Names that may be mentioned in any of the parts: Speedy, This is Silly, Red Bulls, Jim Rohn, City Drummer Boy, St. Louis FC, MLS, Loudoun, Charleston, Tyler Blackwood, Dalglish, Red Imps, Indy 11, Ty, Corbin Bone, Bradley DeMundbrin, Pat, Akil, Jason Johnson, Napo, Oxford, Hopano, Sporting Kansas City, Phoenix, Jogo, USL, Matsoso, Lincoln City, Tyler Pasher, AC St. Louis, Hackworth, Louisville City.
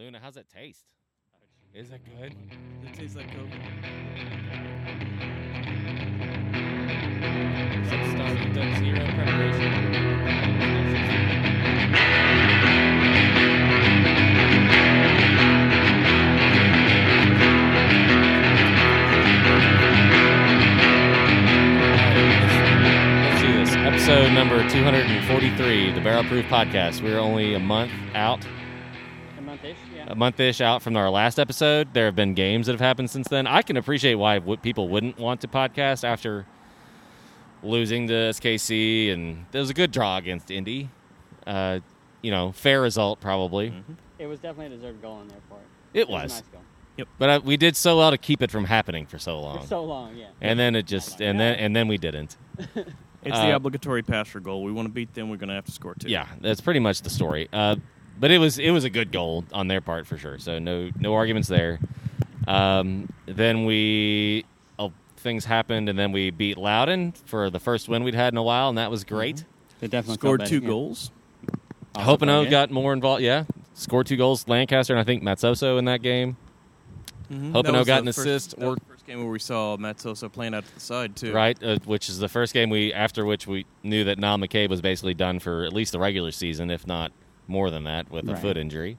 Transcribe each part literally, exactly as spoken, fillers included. Luna. How's it taste? Is it good? It tastes like Coke. Six stars. We've done zero preparation. Let's do this. Episode number two forty-three, the Barrel Proof Podcast. We're only a month out. A month-ish out from our last episode. There have been games that have happened since then. I can appreciate why w- people wouldn't want to podcast after losing to S K C, and there was a good draw against Indy. Uh, you know, fair result, probably. Mm-hmm. It was definitely a deserved goal on their part. It, it was. was a nice goal. Yep. But I, we did so well to keep it from happening for so long. For so long, yeah. And then it just, and then, and then we didn't. It's uh, the obligatory pass for goal. We want to beat them, we're going to have to score two. Yeah, that's pretty much the story. Uh But it was it was a good goal on their part for sure. So no no arguments there. Um, then we oh, things happened, and then we beat Loudoun for the first win we'd had in a while, and that was great. Mm-hmm. They definitely scored two goals. Awesome. Hopano got more involved. Yeah, scored two goals. Lancaster and I think Matsoso in that game. Mm-hmm. Hopano got an first, assist. That or, was the first game where we saw Matsoso playing out to the side too. Right, uh, which is the first game we after which we knew that Nam McCabe was basically done for at least the regular season, if not more than that, with right. a foot injury.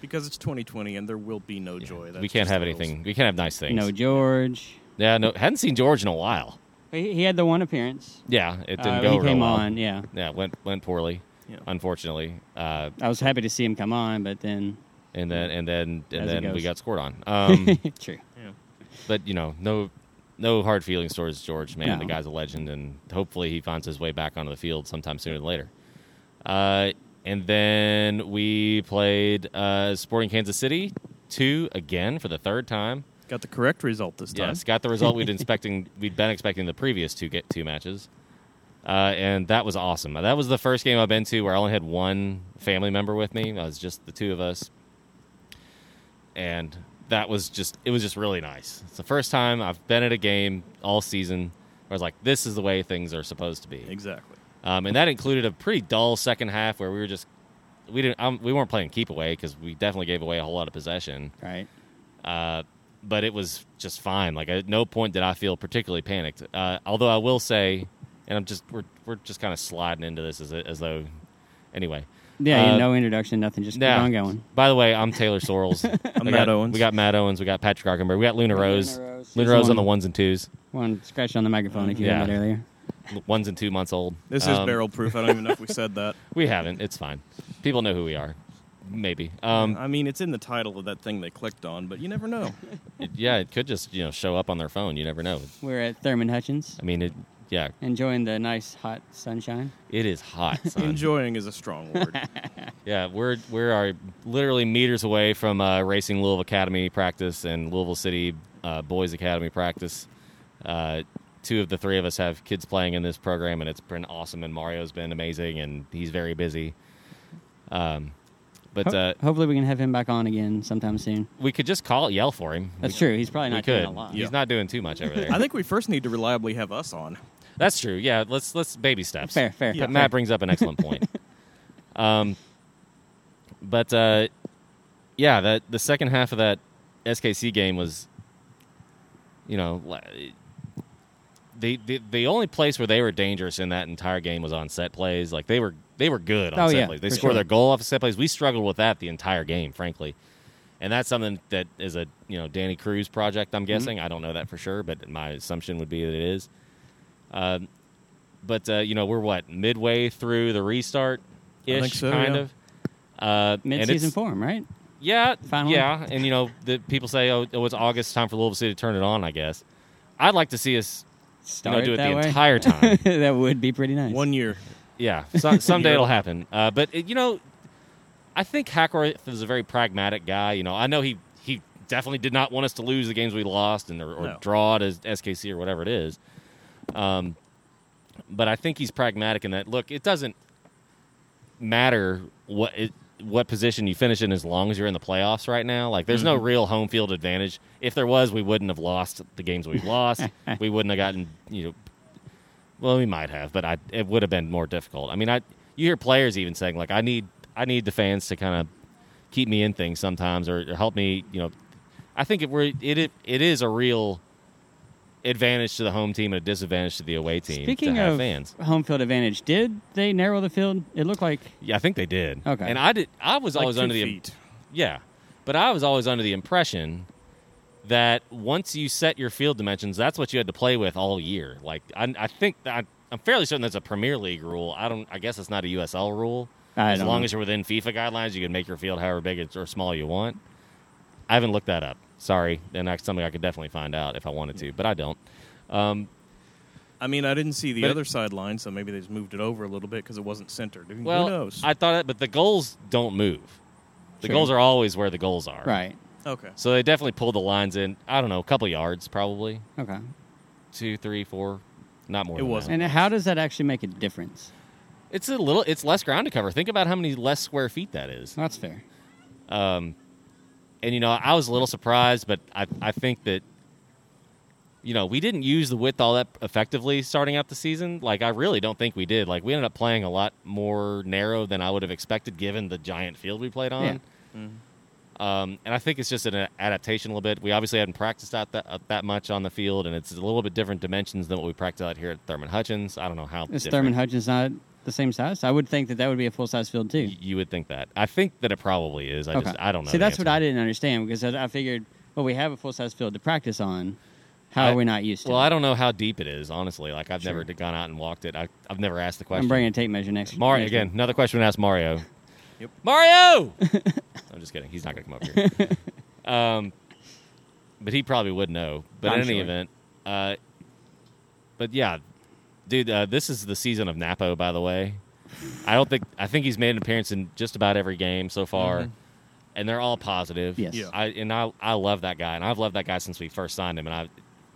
Because it's twenty twenty, and there will be no yeah. joy. That's we can't have anything. We can't have nice things. No George. Yeah, no. Hadn't seen George in a while. He, he had the one appearance. Yeah, it didn't uh, go. He came well. on. Yeah. Yeah, went went poorly. Yeah. Unfortunately. Uh, I was happy to see him come on, but then. And then and then and then we got scored on. Um, True. Yeah. But you know, no, no hard feelings towards George. Man, no. The guy's a legend, and hopefully he finds his way back onto the field sometime sooner than later. Uh. And then we played uh, Sporting Kansas City two again for the third time. Got the correct result this time. Yes, got the result we'd expecting. We'd been expecting the previous two get two matches, uh, and that was awesome. That was the first game I've been to where I only had one family member with me. It was just the two of us, and that was just it was just really nice. It's the first time I've been at a game all season where I was like, "This is the way things are supposed to be." Exactly. Um, and that included a pretty dull second half where we were just we didn't um, we weren't playing keep away because we definitely gave away a whole lot of possession. Right. Uh, but it was just fine. Like at no point did I feel particularly panicked. Uh, although I will say, and I'm just we're we're just kind of sliding into this as as though anyway. Yeah. Uh, no introduction. Nothing. Just nah, keep on going. By the way, I'm Taylor Sorrells. I'm we Matt got, Owens. We got Matt Owens. We got Patrick Arkenberg. We got Luna Rose. Luna Rose, Luna Rose one, on the ones and twos. One scratch on the microphone if you yeah. heard that earlier. One's and two months old. This um, is barrel proof. I don't even know if we said that. We haven't. It's fine. People know who we are. Maybe. Um, I mean, it's in the title of that thing they clicked on, but you never know. It, yeah, it could just you know show up on their phone. You never know. We're at Thurman Hutchins. I mean, it. Yeah. Enjoying the nice hot sunshine. It is hot. Son. Enjoying is a strong word. Yeah, we're we're are literally meters away from uh, Racing Louisville Academy practice and Louisville City uh, Boys Academy practice. Uh, Two of the three of us have kids playing in this program, and it's been awesome, and Mario's been amazing, and he's very busy. Um, but Ho- uh, Hopefully we can have him back on again sometime soon. We could just call, yell for him. That's we, true. He's probably not doing could. a lot. He's yeah. not doing too much over there. I think we first need to reliably have us on. That's true. Yeah, let's let's baby steps. Fair, fair. Yeah, but fair. Matt brings up an excellent point. um, But, uh, yeah, that the second half of that S K C game was, you know... The, the the only place where they were dangerous in that entire game was on set plays. Like they were they were good on oh, set yeah, plays. They scored sure. their goal off of set plays. We struggled with that the entire game, frankly. And that's something that is a you know Danny Cruz project, I'm guessing. Mm-hmm. I don't know that for sure, but my assumption would be that it is. Um, but uh, you know we're what midway through the restart ish so, kind yeah. of uh, mid-season form, right? Yeah, Final yeah. One. And you know the people say, oh, oh, it's August, time for Louisville City to turn it on. I guess I'd like to see us. Start no, do it the way. entire time. That would be pretty nice. One year. Yeah. So, someday it'll happen. Uh, but, it, you know, I think Hackworth is a very pragmatic guy. You know, I know he, he definitely did not want us to lose the games we lost and or, or no. draw to S K C or whatever it is. Um, but I think he's pragmatic in that, look, it doesn't matter what it, what position you finish in as long as you're in the playoffs right now. Like, there's mm-hmm. no real home field advantage. If there was, we wouldn't have lost the games we've lost. We wouldn't have gotten, you know, well, we might have, but I, it would have been more difficult. I mean, I you hear players even saying, like, I need I need the fans to kind of keep me in things sometimes, or, or help me, you know. I think it, we're, it, it it is a real advantage to the home team and a disadvantage to the away team. Speaking to have of fans. Home field advantage, did they narrow the field? It looked like. Yeah, I think they did. Okay, and I did. I was like always under feet. the yeah, but I was always under the impression that once you set your field dimensions, that's what you had to play with all year. Like I, I think that, I'm fairly certain that's a Premier League rule. I don't. I guess it's not a U S L rule. I as don't long know. as you're within FIFA guidelines, you can make your field however big or small you want. I haven't looked that up. Sorry, and that's something I could definitely find out if I wanted to, but I don't. Um, I mean, I didn't see the other sideline, so maybe they just moved it over a little bit because it wasn't centered. Who, well, who knows? I thought it, but the goals don't move. The sure. goals are always where the goals are. Right. Okay. So they definitely pulled the lines in, I don't know, a couple yards probably. Okay. Two, three, four, not more it than wasn't. That. And how does that actually make a difference? It's a little. It's less ground to cover. Think about how many less square feet that is. That's fair. Um, and, you know, I was a little surprised, but I, I think that, you know, we didn't use the width all that effectively starting out the season. Like, I really don't think we did. Like, we ended up playing a lot more narrow than I would have expected given the giant field we played on. Yeah. Mm-hmm. Um, and I think it's just an adaptation a little bit. We obviously hadn't practiced out that, uh, that much on the field, and it's a little bit different dimensions than what we practiced out here at Thurman Hutchins. I don't know how Is different. Thurman Hutchins not the same size? I would think that that would be a full-size field, too. You would think that. I think that it probably is. I okay. just I don't know. See, that's what I didn't understand, because I, I figured, well, we have a full-size field to practice on. How I, are we not used to well, it? Well, I don't know how deep it is, honestly. Like, I've sure. never gone out and walked it. I, I've never asked the question. I'm bringing a tape measure next Mario, next again, week. Another question we asked Mario. Yep. Mario! I'm just kidding. He's not going to come up here. um, but he probably would know. But I'm in sure. any event, uh, but yeah, Dude, uh, this is the season of Napo, by the way. I don't think I think he's made an appearance in just about every game so far, mm-hmm. and they're all positive. Yes, yeah. I, and I I love that guy, and I've loved that guy since we first signed him, and I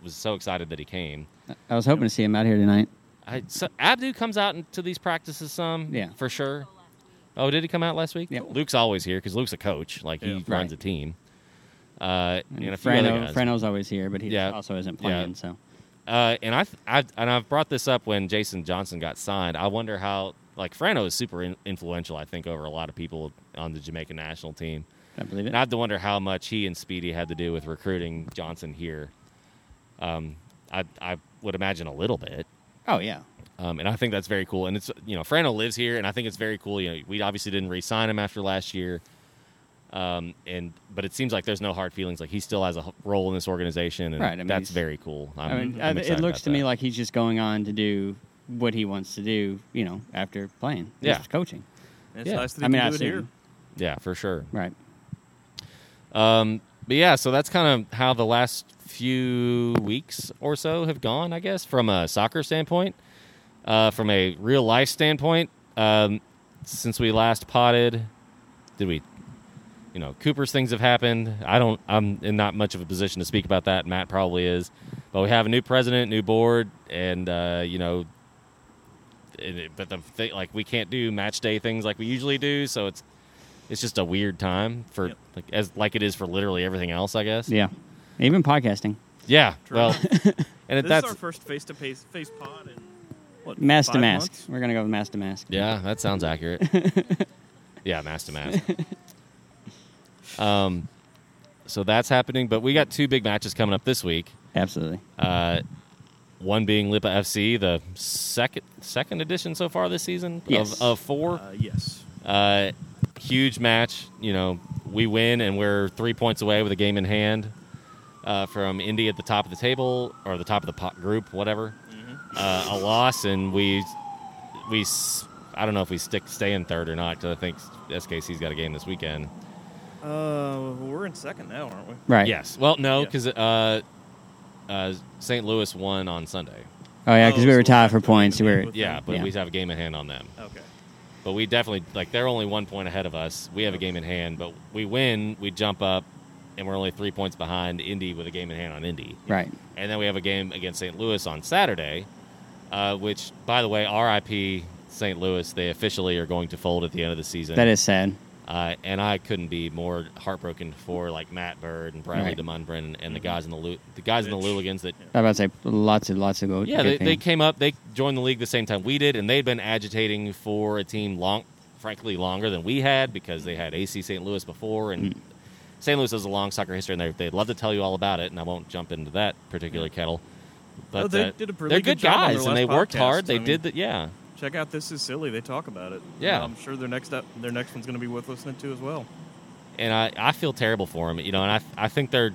was so excited that he came. I was hoping to see him out here tonight. I, so Abdu comes out to these practices some, yeah, for sure. Oh, did he come out last week? Yeah, Luke's always here because Luke's a coach, like yeah. he runs right. a team. Uh, and, and a few Frano, other guys. Frano's always here, but he yeah. also isn't playing, yeah. so. Uh, and I, I and I've brought this up when Jason Johnson got signed. I wonder how, like, Frano is super in, influential, I think, over a lot of people on the Jamaican national team. I believe it. And I have to wonder how much he and Speedy had to do with recruiting Johnson here. Um, I I would imagine a little bit. Oh yeah. Um, and I think that's very cool. And it's, you know, Frano lives here, and I think it's very cool. You know, we obviously didn't re-sign him after last year. Um, and but it seems like there's no hard feelings. Like, he still has a role in this organization, and right, I mean, that's very cool. I'm, I mean, I'm it looks to that. me like he's just going on to do what he wants to do, you know, after playing, yeah, just coaching. It's yeah. nice that he I mean, can do I it here. Yeah, for sure. Right. Um, but yeah, so that's kind of how the last few weeks or so have gone, I guess, from a soccer standpoint, uh, from a real life standpoint. Um, since we last potted, did we? You know, Cooper's things have happened. I don't, I'm in not much of a position to speak about that. Matt probably is. But we have a new president, new board, and, uh, you know, it, but the thing, like, we can't do match day things like we usually do. So it's, it's just a weird time for, yep. like, as, like it is for literally everything else, I guess. Yeah. Even podcasting. Yeah. True. Well, and it, this that's is our first face to face face pod in what? Mask to mask. Months? We're going to go with mask to mask. Yeah. That sounds accurate. yeah. Mask to mask. Um, so that's happening, but we got two big matches coming up this week. Absolutely. Uh, one being Lipa F C, the second second edition so far this season yes. of, of four. Uh, yes. Uh, huge match. You know, we win, and we're three points away with a game in hand uh, from Indy at the top of the table or the top of the pot group, whatever. Mm-hmm. Uh, a loss, and we we I don't know if we stick stay in third or not because I think S K C's got a game this weekend. Uh, we're in second now, aren't we? Right. Yes. Well, no, because yeah. uh, uh, Saint Louis won on Sunday. Oh yeah, because oh, we were tied so for points. We were, yeah, them. but yeah. we have a game in hand on them. Okay. But we definitely like they're only one point ahead of us. We have okay. a game in hand, but we win, we jump up, and we're only three points behind Indy with a game in hand on Indy. Right. And then we have a game against Saint Louis on Saturday, uh, which, by the way, R I P Saint Louis. They officially are going to fold at the end of the season. That is sad. Uh, and I couldn't be more heartbroken for like Matt Bird and Bradley right. DeMundbrin and, and the guys in the Lu- the guys in the Luligans that I was about to say lots and lots of goals. Yeah, they, they came up, they joined the league the same time we did, and they'd been agitating for a team long frankly, longer than we had because they had A C Saint Louis before, and mm. Saint Louis has a long soccer history, and they'd love to tell you all about it, and I won't jump into that particular yeah. kettle. But oh, they uh, did a pretty they're good, good job guys, and they worked podcast. hard. They I mean, did that, yeah. Check out This Is Silly. They talk about it. Yeah. You know, I'm sure their next up, their next one's going to be worth listening to as well. And I, I feel terrible for them, you know, and I I think they're,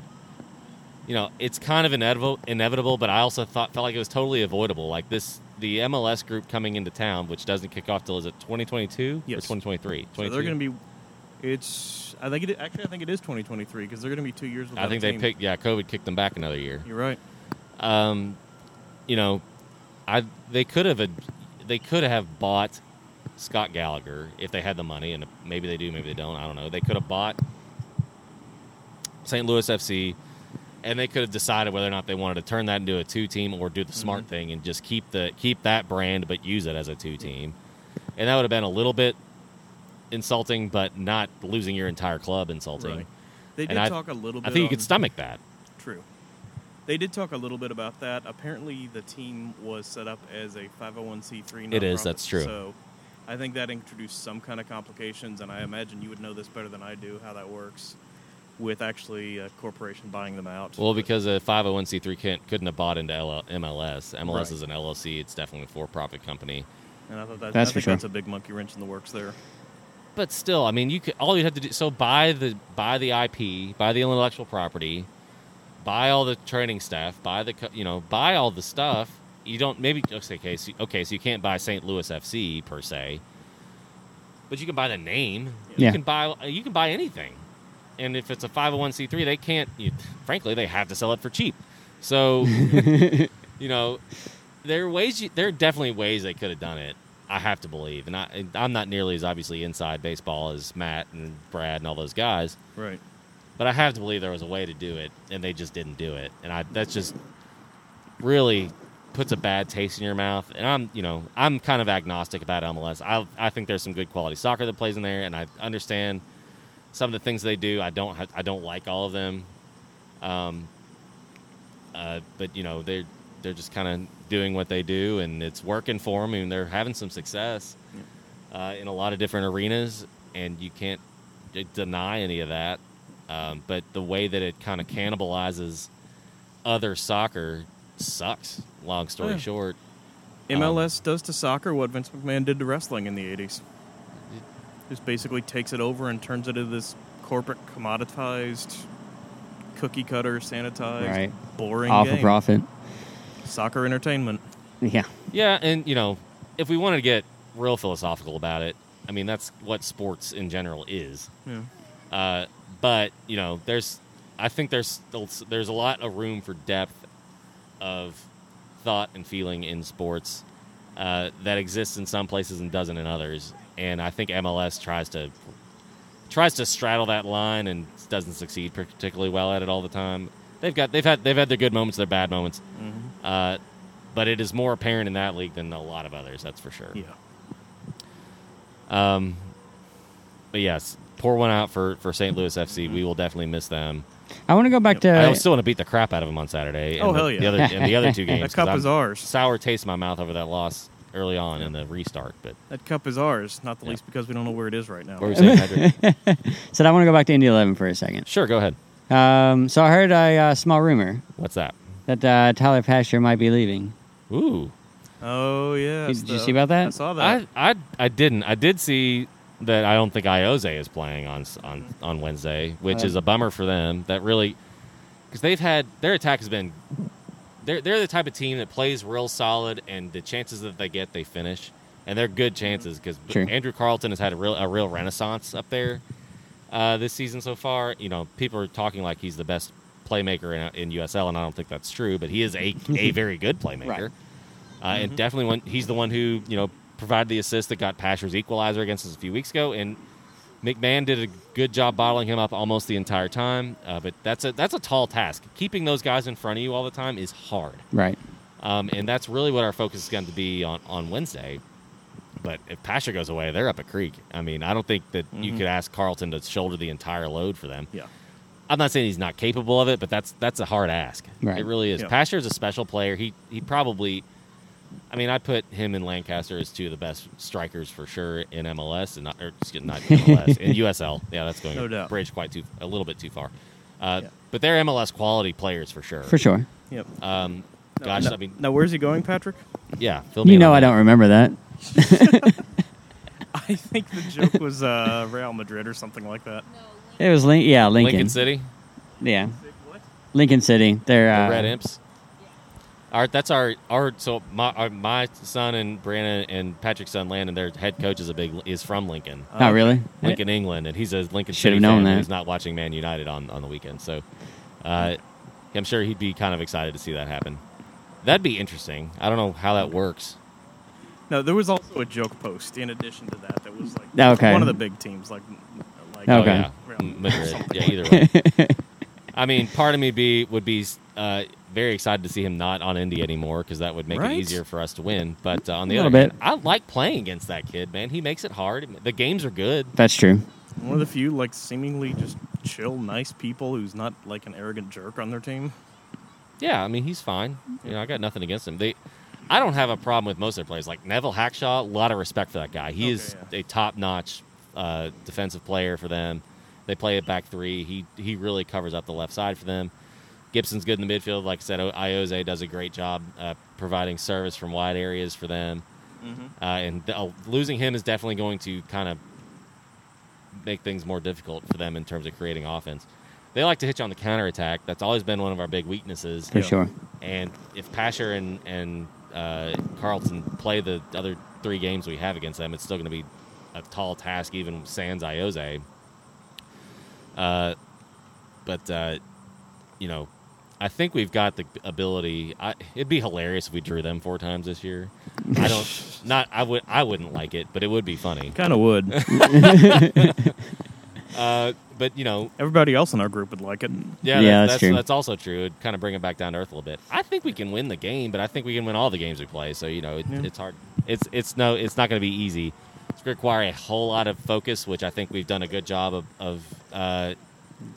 you know, it's kind of inevitable, inevitable, but I also thought felt like it was totally avoidable. Like this, the M L S group coming into town, which doesn't kick off till, is it twenty twenty-two yes. or twenty twenty-three? So they're going to be, it's, I think it, actually I think it is twenty twenty-three because they're going to be two years without I think a team. They picked, yeah, COVID kicked them back another year. You're right. Um, you know, I they could have they could have bought Scott Gallagher if they had the money, and maybe they do, maybe they don't. I don't know. They could have bought Saint Louis F C, and they could have decided whether or not they wanted to turn that into a two-team or do the smart mm-hmm. thing and just keep the keep that brand but use it as a two-team. And that would have been a little bit insulting, but not losing your entire club insulting. Right. They did and talk I, a little bit. I think on... you could stomach that. True. They did talk a little bit about that. Apparently, the team was set up as a five oh one c three nonprofit. It is. That's true. So I think that introduced some kind of complications, and I imagine you would know this better than I do, how that works with actually a corporation buying them out. Well, but because a five oh one c three can't, couldn't have bought into M L S. M L S right. is an L L C. It's definitely a for-profit company. And I thought that, that's I think sure. that's a big monkey wrench in the works there. But still, I mean, you could, all you'd have to do, so buy the buy the I P, buy the intellectual property, buy all the training staff, buy the, you know, buy all the stuff. You don't, maybe, okay, so, okay, so you can't buy Saint Louis F C per se, but you can buy the name. Yeah. You can buy, you can buy anything. And if it's a five oh one c three, they can't, you, frankly, they have to sell it for cheap. So, you know, there are ways, you, there are definitely ways they could have done it, I have to believe. And I, I'm not nearly as obviously inside baseball as Matt and Brad and all those guys. Right. But I have to believe there was a way to do it, and they just didn't do it. And I that's just really puts a bad taste in your mouth. And I'm, you know, I'm kind of agnostic about M L S. I I think there's some good quality soccer that plays in there, and I understand some of the things they do. I don't I don't like all of them. Um. Uh, but you know they're they're just kind of doing what they do, and it's working for them. I mean, they're having some success uh, in a lot of different arenas, and you can't deny any of that. Um, but the way that it kind of cannibalizes other soccer sucks, long story yeah. short. M L S um, does to soccer what Vince McMahon did to wrestling in the eighties. Just basically takes it over and turns it into this corporate, commoditized, cookie-cutter, sanitized, right. boring All game. For profit. Soccer entertainment. Yeah. Yeah, and, you know, if we wanted to get real philosophical about it, I mean, that's what sports in general is. Yeah. Uh, but you know, there's, I think there's there's a lot of room for depth of thought and feeling in sports uh, that exists in some places and doesn't in others. And I think M L S tries to tries to straddle that line and doesn't succeed particularly well at it all the time. They've got they've had they've had their good moments, their bad moments, mm-hmm. uh, but it is more apparent in that league than a lot of others. That's for sure. Yeah. Um. But yes. Pour one out for, for Saint Louis F C. We will definitely miss them. I want to go back to... I still want to beat the crap out of them on Saturday. Oh, and hell yeah. The other, and the other two games. That cup is I'm ours. Sour taste in my mouth over that loss early on in the restart. But that cup is ours, not the yeah. least because we don't know where it is right now. What were you saying, Patrick? So I want to go back to Indy eleven for a second. Sure, go ahead. Um, so I heard a uh, small rumor. What's that? That uh, Tyler Pasher might be leaving. Ooh. Oh, yeah. Did, did you see about that? I saw that. I, I, I didn't. I did see... that I don't think Iose is playing on on, on Wednesday, which uh, is a bummer for them. That really, because they've had their attack has been, they're they're the type of team that plays real solid, and the chances that they get, they finish, and they're good chances because Andrew Carleton has had a real a real renaissance up there uh, this season so far. You know, people are talking like he's the best playmaker in, in U S L, and I don't think that's true, but he is a a very good playmaker, right. uh, mm-hmm. and definitely one. He's the one who you know. provided the assist that got Pasher's equalizer against us a few weeks ago, and McMahon did a good job bottling him up almost the entire time. Uh, but that's a that's a tall task. Keeping those guys in front of you all the time is hard. Right. Um, and that's really what our focus is going to be on, on Wednesday. But if Pasher goes away, they're up a creek. I mean, I don't think that mm-hmm. you could ask Carleton to shoulder the entire load for them. Yeah. I'm not saying he's not capable of it, but that's that's a hard ask. Right. It really is. Yeah. Pasher's a special player. He he probably... I mean, I put him in Lancaster as two of the best strikers for sure in M L S and not, or excuse me, not M L S in U S L. Yeah, that's going no doubt. bridge quite too a little bit too far. Uh, yeah. But they're M L S quality players for sure. For sure. Yep. Um, no, gosh, no, I mean, now where's he going, Patrick? Yeah, fill me you know I don't remember that. I think the joke was uh, Real Madrid or something like that. No, it was Lin- yeah Lincoln. Lincoln City. Yeah. What? Lincoln City. They're the uh, Red Imps. Our, that's our our so my our, my son and Brandon and Patrick's son Landon, their head coach is a big is from Lincoln. Oh, really? Lincoln, England, and he's a Lincoln Should City have known fan that. Who's not watching Man United on, on the weekend. So, uh, I'm sure he'd be kind of excited to see that happen. That'd be interesting. I don't know how that works. No, there was also a joke post in addition to that that was like okay. one of the big teams like like okay. oh, yeah. Madrid. Yeah, either way. I mean, part of me be would be uh, very excited to see him not on Indy anymore because that would make right? it easier for us to win. But uh, on the other bit. hand, I like playing against that kid, man. He makes it hard. The games are good. That's true. One of the few, like, seemingly just chill, nice people who's not, like, an arrogant jerk on their team. Yeah, I mean, he's fine. You know, I got nothing against him. They, I don't have a problem with most of their players. Like, Neville Hackshaw, a lot of respect for that guy. He okay, is yeah. a top-notch uh, defensive player for them. They play it back three. He he really covers up the left side for them. Gibson's good in the midfield. Like I said, Iose does a great job uh, providing service from wide areas for them. Mm-hmm. Uh, and uh, losing him is definitely going to kind of make things more difficult for them in terms of creating offense. They like to hitch on the counterattack. That's always been one of our big weaknesses. For sure. And if Pasher and, and uh, Carleton play the other three games we have against them, it's still going to be a tall task, even sans Iose. Uh, but, uh, you know, I think we've got the ability. I, it'd be hilarious if we drew them four times this year. I don't, not, I would, I wouldn't like it, but it would be funny. Kind of would. uh, but you know, everybody else in our group would like it. Yeah, yeah that, that's, that's true. That's also true. It'd kind of bring it back down to earth a little bit. I think we can win the game, but I think we can win all the games we play. So, you know, it, yeah. it's hard. It's, it's no, it's not going to be easy. Require a whole lot of focus, which I think we've done a good job of, of uh,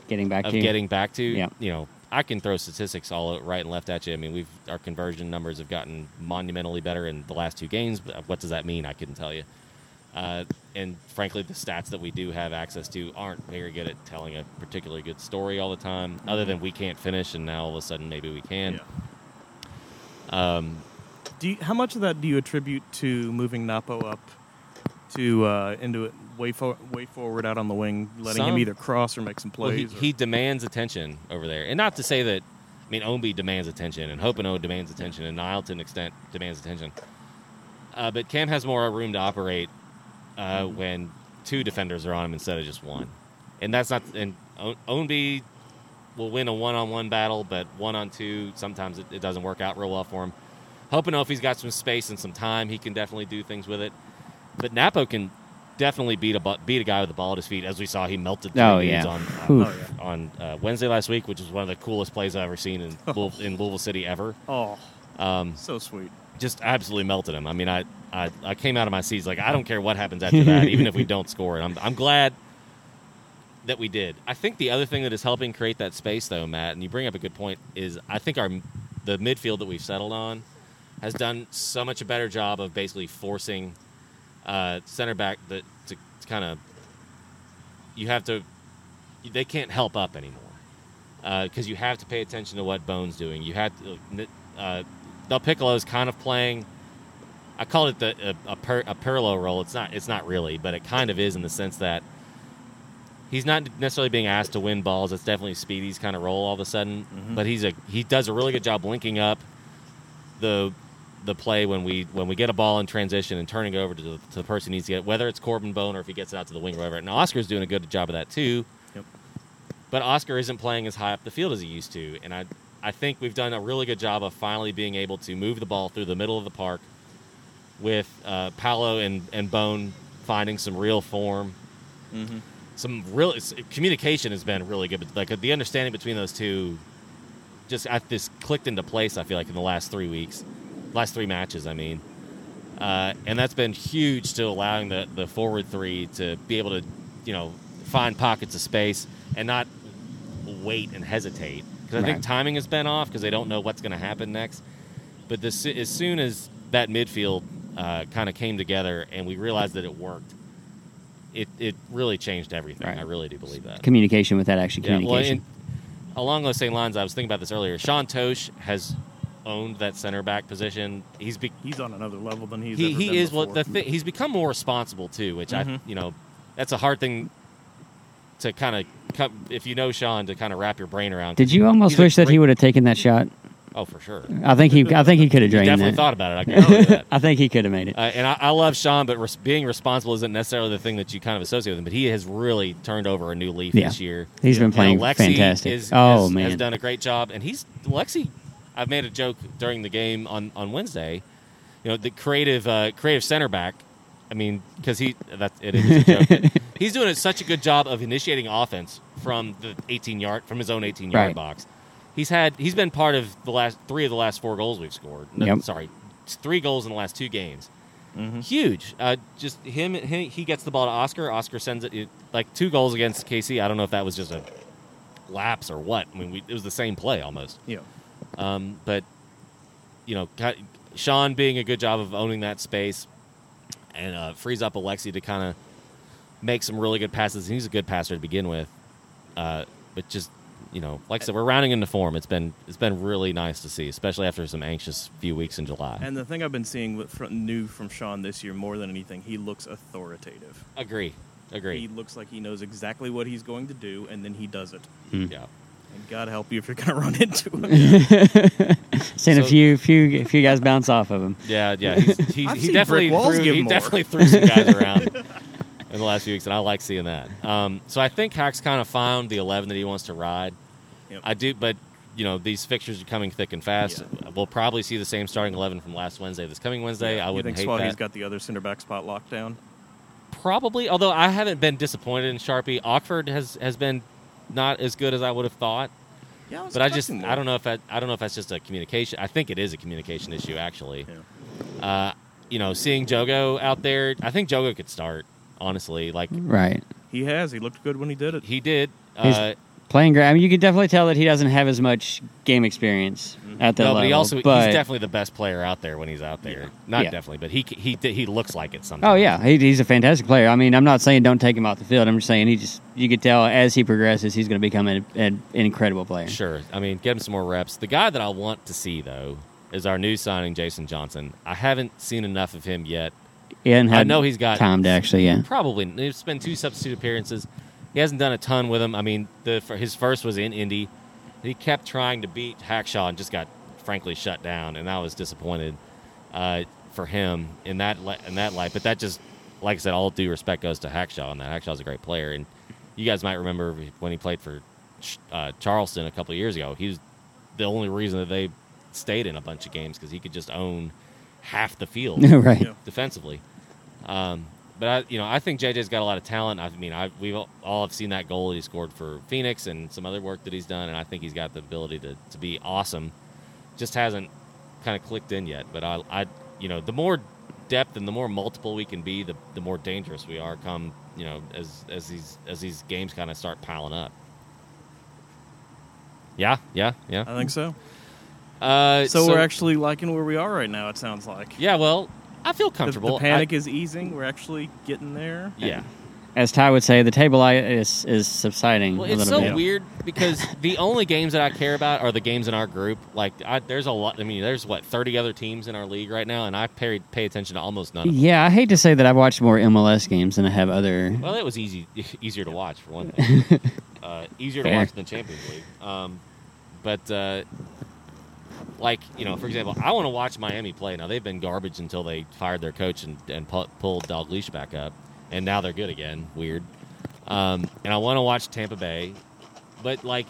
getting back of to. Getting back to, yeah. You know, I can throw statistics all right and left at you. I mean, we've our conversion numbers have gotten monumentally better in the last two games. But what does that mean? I couldn't tell you. Uh, and frankly, the stats that we do have access to aren't very good at telling a particularly good story all the time. Mm-hmm. Other than we can't finish, and now all of a sudden maybe we can. Yeah. Um, do you, how much of that do you attribute to moving Napo up? To uh, into it way, for, way forward out on the wing, letting some, him either cross or make some plays. Well, he, he demands attention over there. And not to say that, I mean, Ombi demands attention, and Hopano demands attention, and Niall to an extent demands attention. Uh, but Cam has more room to operate uh, when two defenders are on him instead of just one. And that's not, and Ombi will win a one-on-one battle, but one-on-two, sometimes it, it doesn't work out real well for him. Hopano, if he's got some space and some time, he can definitely do things with it. But Napo can definitely beat a beat a guy with the ball at his feet, as we saw he melted three oh, dudes yeah. on uh, on uh, Wednesday last week, which is one of the coolest plays I've ever seen in Louis, in Louisville City ever. Oh, um, so sweet! Just absolutely melted him. I mean, I, I, I came out of my seats like I don't care what happens after that, even if we don't score. And I'm I'm glad that we did. I think the other thing that is helping create that space, though, Matt, and you bring up a good point, is I think our the midfield that we've settled on has done so much a better job of basically forcing. Uh, center back that to, to kind of you have to they can't help up anymore because uh, you have to pay attention to what Bone's doing. You have to uh, Del Piccolo's kind of playing. I call it the a, a, per, a Pirlo role. It's not. It's not really, but it kind of is in the sense that he's not necessarily being asked to win balls. It's definitely Speedy's kind of role all of a sudden. Mm-hmm. But he's a he does a really good job linking up the. the play when we when we get a ball in transition and turning it over to the, to the person he needs to get, whether it's Corbin Bone or if he gets it out to the wing or whatever. And Oscar's doing a good job of that too. Yep. But Oscar isn't playing as high up the field as he used to. And I, I think we've done a really good job of finally being able to move the ball through the middle of the park with uh, Paolo and, and Bone finding some real form. Mm-hmm. Some real communication has been really good. But like the understanding between those two just, I, just clicked into place, I feel like, in the last three weeks. Last three matches, I mean. Uh, and that's been huge to allowing the, the forward three to be able to, you know, find pockets of space and not wait and hesitate. Because I right. think timing has been off because they don't know what's going to happen next. But this, as soon as that midfield uh, kind of came together and we realized that it worked, it it really changed everything. Right. I really do believe that. Communication with that action. Yeah, communication. Well, along those same lines, I was thinking about this earlier. Sean Tosh has owned that center back position. He's be- he's on another level than he's he, ever he been is. Before. Well, the th- he's become more responsible too, which mm-hmm. I you know that's a hard thing to kind of, if you know Sean, to kind of wrap your brain around. Did you almost wish great- that he would have taken that shot? Oh, for sure. I think he I think he could have drained it. Definitely that. Thought about it. I can tell you that. I think he could have made it. Uh, and I, I love Sean, but res- being responsible isn't necessarily the thing that you kind of associate with him. But he has really turned over a new leaf yeah. this year. He's been playing Alexi fantastic. Is, oh, has, man. Has done a great job. And he's Alexi, I've made a joke during the game on, on Wednesday, you know, the creative uh, creative center back. I mean, because he that's it is a joke. He's doing such a good job of initiating offense from the eighteen yard from his own eighteen yard right. box. He's had he's been part of the last three of the last four goals we've scored. No, yep. Sorry, it's three goals in the last two games. Mm-hmm. Huge. Uh, just him, him. He gets the ball to Oscar. Oscar sends it, it like two goals against K C. I don't know if that was just a lapse or what. I mean, we, it was the same play almost. Yeah. Um, but you know, Sean being a good job of owning that space and uh, frees up Alexi to kind of make some really good passes. He's a good passer to begin with, uh, but just. You know, like I said, we're rounding into form. It's been it's been really nice to see, especially after some anxious few weeks in July. And the thing I've been seeing with, from, new from Sean this year, more than anything, he looks authoritative. Agree, agree. He looks like he knows exactly what he's going to do, and then he does it. Mm. Yeah. And God help you if you're going to run into him. Yeah. Seeing so, a few, few, few guys bounce off of him. Yeah, yeah. He's, he he definitely threw, he definitely threw some guys around. In the last few weeks, and I like seeing that. Um, so I think Hack's kind of found the eleven that he wants to ride. Yep. I do, but, you know, these fixtures are coming thick and fast. Yeah. We'll probably see the same starting eleven from last Wednesday this coming Wednesday. Yeah. I wouldn't hate that. You think Swahili's got the other center back spot locked down? Probably, although I haven't been disappointed in Sharpie. Oxford has, has been not as good as I would have thought. Yeah, I was but I just, that. I don't know if I, I don't know if that's just a communication. I think it is a communication issue, actually. Yeah. Uh, you know, seeing Jogo out there, I think Jogo could start. Honestly, like right, he has. He looked good when he did it. He did. He's uh, playing great. I mean, you can definitely tell that he doesn't have as much game experience mm-hmm. at that no, level. But he also but he's definitely the best player out there when he's out there. Yeah. Not yeah. definitely, but he he he looks like it sometimes. Oh yeah, he, he's a fantastic player. I mean, I'm not saying don't take him off the field. I'm just saying he just you could tell as he progresses, he's going to become an, an incredible player. Sure. I mean, get him some more reps. The guy that I want to see though is our new signing, Jason Johnson. I haven't seen enough of him yet. And I know he's got time to actually, yeah. Probably. It's been two substitute appearances. He hasn't done a ton with him. I mean, the his first was in Indy. He kept trying to beat Hackshaw and just got, frankly, shut down. And I was disappointed uh, for him in that in that light. But that just, like I said, all due respect goes to Hackshaw. And that Hackshaw's a great player. And you guys might remember when he played for uh, Charleston a couple of years ago. He was the only reason that they stayed in a bunch of games because he could just own half the field right. you know, defensively. Um, but, I, you know, I think J J's got a lot of talent. I mean, I, we all have seen that goal he scored for Phoenix and some other work that he's done, and I think he's got the ability to, to be awesome. Just hasn't kind of clicked in yet. But, I, I, you know, the more depth and the more multiple we can be, the, the more dangerous we are come, you know, as, as, these, as these games kind of start piling up. Yeah, yeah, yeah. I think so. Uh, so, so we're actually liking where we are right now, it sounds like. Yeah, well, I feel comfortable. The, the panic I, is easing. We're actually getting there. Yeah. As Ty would say, the table is is subsiding well, a little so bit. It's so weird because the only games that I care about are the games in our group. Like, I, there's a lot. I mean, there's, what, thirty other teams in our league right now, and I pay, pay attention to almost none of them. Yeah, I hate to say that I've watched more M L S games than I have other. Well, it was easy, easier to watch, for one thing. uh, easier Fair. to watch than Champions League. Um, but... Uh, Like, you know, for example, I want to watch Miami play. Now, they've been garbage until they fired their coach and, and pu- pulled Dalglish back up. And now they're good again. Weird. Um, and I want to watch Tampa Bay. But, like,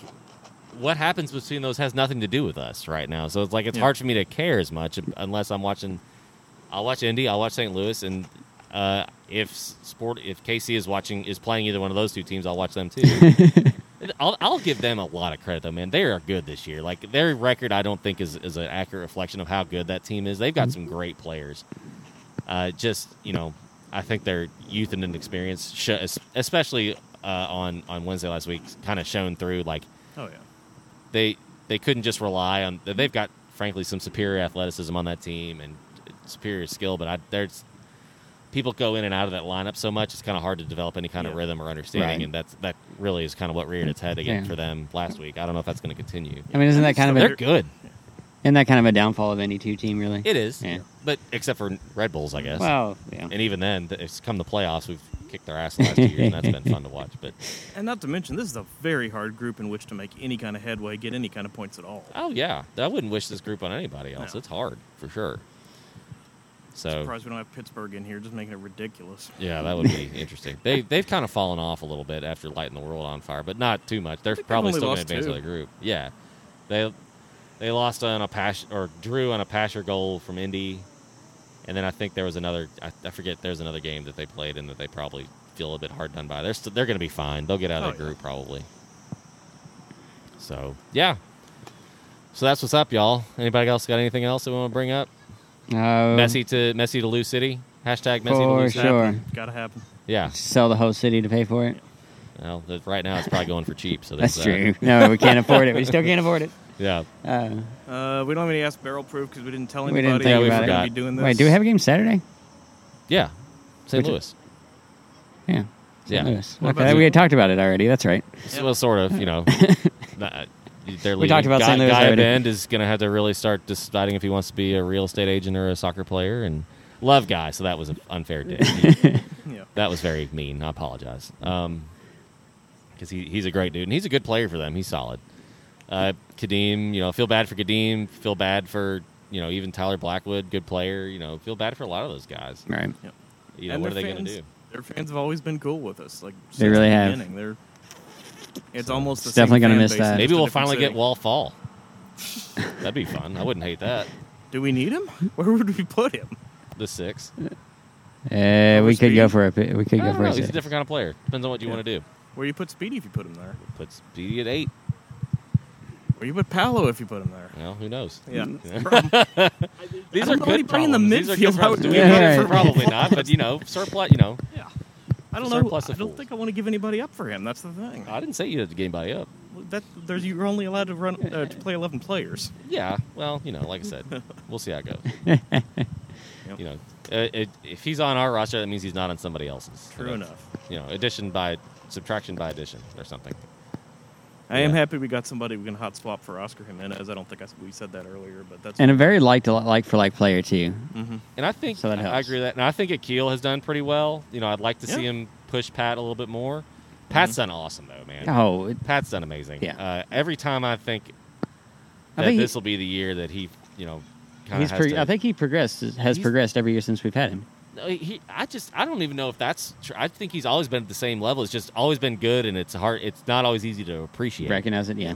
what happens between those has nothing to do with us right now. So, it's like it's yeah. hard for me to care as much unless I'm watching – I'll watch Indy, I'll watch Saint Louis, and uh, if sport if K C is watching is playing either one of those two teams, I'll watch them too. I'll, I'll give them a lot of credit, though, man. They are good this year. Like, their record, I don't think, is, is an accurate reflection of how good that team is. They've got some great players. Uh, just, you know, I think their youth and inexperience, sh- especially uh, on, on Wednesday last week, kind of shone through. Like, oh, yeah. They, they couldn't just rely on – they've got, frankly, some superior athleticism on that team and superior skill, but I, there's people go in and out of that lineup so much, it's kind of hard to develop any kind yeah. of rhythm or understanding, right. and that's that really is kind of what reared its head again yeah. for them last week. I don't know if that's going to continue. I mean, isn't that kind so of a, they're good? Isn't that kind of a downfall of any two team, really? It is, yeah. but except for Red Bulls, I guess. Well, yeah. And even then, it's come the playoffs, we've kicked their ass the last two years, and that's been fun to watch. But and not to mention, this is a very hard group in which to make any kind of headway, get any kind of points at all. Oh yeah, I wouldn't wish this group on anybody else. No. It's hard for sure. So, I'm surprised we don't have Pittsburgh in here, just making it ridiculous. Yeah, that would be interesting. They, they've kind of fallen off a little bit after lighting the world on fire, but not too much. They're probably still going to advance to the group. Yeah. They they lost on a pass, or drew on a Pasher goal from Indy, and then I think there was another, I, I forget, there's another game that they played and that they probably feel a bit hard done by. They're st- they're going to be fine. They'll get out of oh, the group yeah. probably. So, yeah. So that's what's up, y'all. Anybody else got anything else that we want to bring up? Uh, Messi to Messi to Lou City. Hashtag Messi to Lou City. Sure. Gotta happen. Yeah. Sell the whole city to pay for it. Well, right now it's probably going for cheap. So That's, that's true. That. No, we can't afford it. We still can't afford it. Yeah. Uh, uh, we don't have any ask Barrel Proof because we didn't tell anybody. We didn't think yeah, about we forgot. It. Be doing this. Wait, do we have a game Saturday? Yeah. Saint Which Louis. It? Yeah. Yeah. Louis. Okay, we had talked about it already. That's right. Yeah. Well, sort of, you know. not, They're we talked about Guy, Saint Louis Guy Bend is going to have to really start deciding if he wants to be a real estate agent or a soccer player. And love Guy, so that was an unfair dig. yeah. That was very mean. I apologize. Because um, he, he's a great dude, and he's a good player for them. He's solid. Uh, Kadeem, you know, feel bad for Kadeem. Feel bad for, you know, even Tyler Blackwood, good player. You know, feel bad for a lot of those guys. Right. Yep. You know, and what are they going to do? Their fans have always been cool with us. Like since they really the have. Beginning. They're It's so almost the definitely going to miss that. Maybe we'll finally city. get Wall Fall. That'd be fun. I wouldn't hate that. Do we need him? Where would we put him? The six. Uh, we, we could go for a. We could go for know. a. He's six. a different kind of player. Depends on what you yeah. want to do. Where you put Speedy if you put him there? We'll put Speedy at eight. Where you put Paolo if you put him there? Well, who knows? Yeah. These are good problems. These are good problems. Do we yeah, right. Probably not, but you know, surplus. You know. Yeah. I don't know. I don't think I want to give anybody up for him. That's the thing. I didn't say you had to give anybody up. That there's you're only allowed to run uh, to play eleven players. Yeah. Well, you know, like I said, we'll see how it goes. Yep. You know, uh, it, if he's on our roster, that means he's not on somebody else's. True so enough. You know, addition by subtraction by addition or something. I yeah. am happy we got somebody we can hot swap for Oscar Jimenez. I don't think I, we said that earlier, but that's and a very like to like for like player too. Mm-hmm. And I think so that helps. I agree with that. And I think Akil has done pretty well. You know, I'd like to yeah. see him push Pat a little bit more. Mm-hmm. Pat's done awesome though, man. Oh, it, Pat's done amazing. Yeah. Uh, every time I think that this will be the year that he, you know, kind of. Pro- I think he progressed has progressed every year since we've had him. He, I just, I don't even know if that's true. I think he's always been at the same level. It's just always been good, and it's hard. It's not always easy to appreciate. Recognize it, yeah.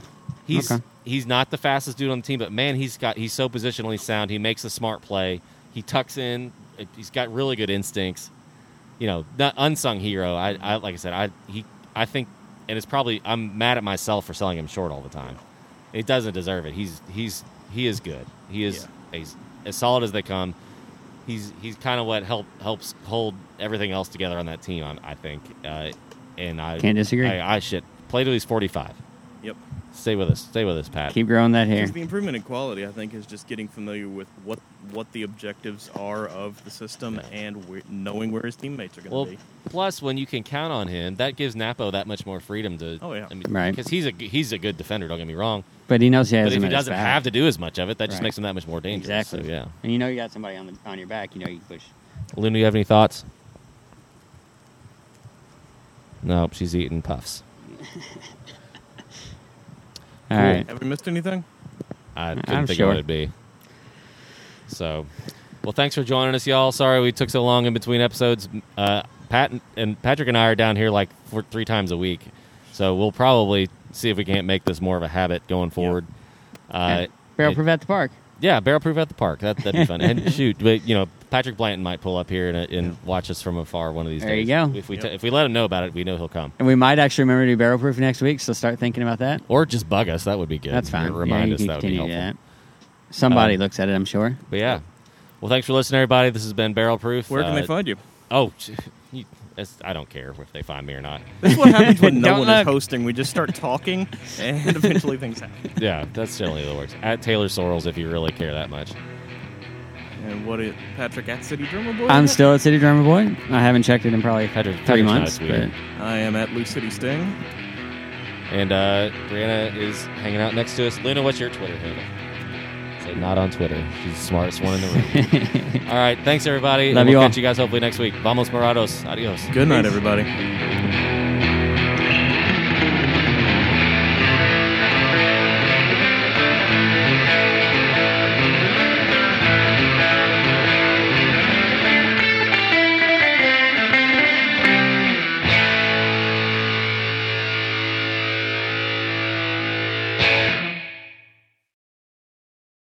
He's okay. He's not the fastest dude on the team, but man, he's got he's so positionally sound. He makes a smart play. He tucks in. He's got really good instincts. You know, not unsung hero. I, I like I said, I he I think, and it's probably I'm mad at myself for selling him short all the time. It doesn't deserve it. He's he's he is good. He is yeah. he's as solid as they come. He's he's kind of what help, helps hold everything else together on that team, I, I think. Uh, and I can't disagree. I, I shit. Play till he's forty-five. Yep. Stay with us. Stay with us, Pat. Keep growing that hair. The improvement in quality, I think, is just getting familiar with what, what the objectives are of the system yeah. and where, knowing where his teammates are going to well, be. Plus, when you can count on him, that gives Napo that much more freedom to. Oh yeah, I mean, right. Because he's a he's a good defender. Don't get me wrong. But he knows he has. But if he doesn't have to do as much of it, that just right. makes him that much more dangerous. Exactly. So, yeah. And you know you got somebody on the on your back. You know you can push. Luna, do you have any thoughts? Nope, she's eating puffs. All cool. right. Have we missed anything? I didn't I'm think sure. it would be. So, well, thanks for joining us, y'all. Sorry we took so long in between episodes. Uh, Pat and, and Patrick and I are down here like four, three times a week, so we'll probably see if we can't make this more of a habit going forward. Yeah. Uh, yeah. Barrel Proof at the park. Yeah, Barrel Proof at the park. That, that'd be fun. And shoot, but you know, Patrick Blanton might pull up here and, and yeah. watch us from afar one of these there days. There you go. If we, yep. t- if we let him know about it, we know he'll come. And we might actually remember to do Barrel Proof next week, so start thinking about that. Or just bug us. That would be good. That's fine. Or remind yeah, us. That would be helpful. That. Somebody um, looks at it, I'm sure. But yeah. Well, thanks for listening, everybody. This has been Barrel Proof. Where uh, can they find you? Oh, you... It's, I don't care if they find me or not. That's what happens when no one look. is hosting. We just start talking, and eventually things happen. Yeah, that's generally the worst. At Taylor Sorrells, if you really care that much. And what it, Patrick at City Drummer Boy? I'm still at City Drummer Boy. I haven't checked it in probably Patrick, three Patrick's months. But I am at Lou City Sting. And uh, Brianna is hanging out next to us. Luna, what's your Twitter handle? Say not on Twitter. She's the smartest one in the room. All right. Thanks, everybody. Love and we'll you all. Catch you guys hopefully next week. Vamos Morados. Adios. Good night, everybody.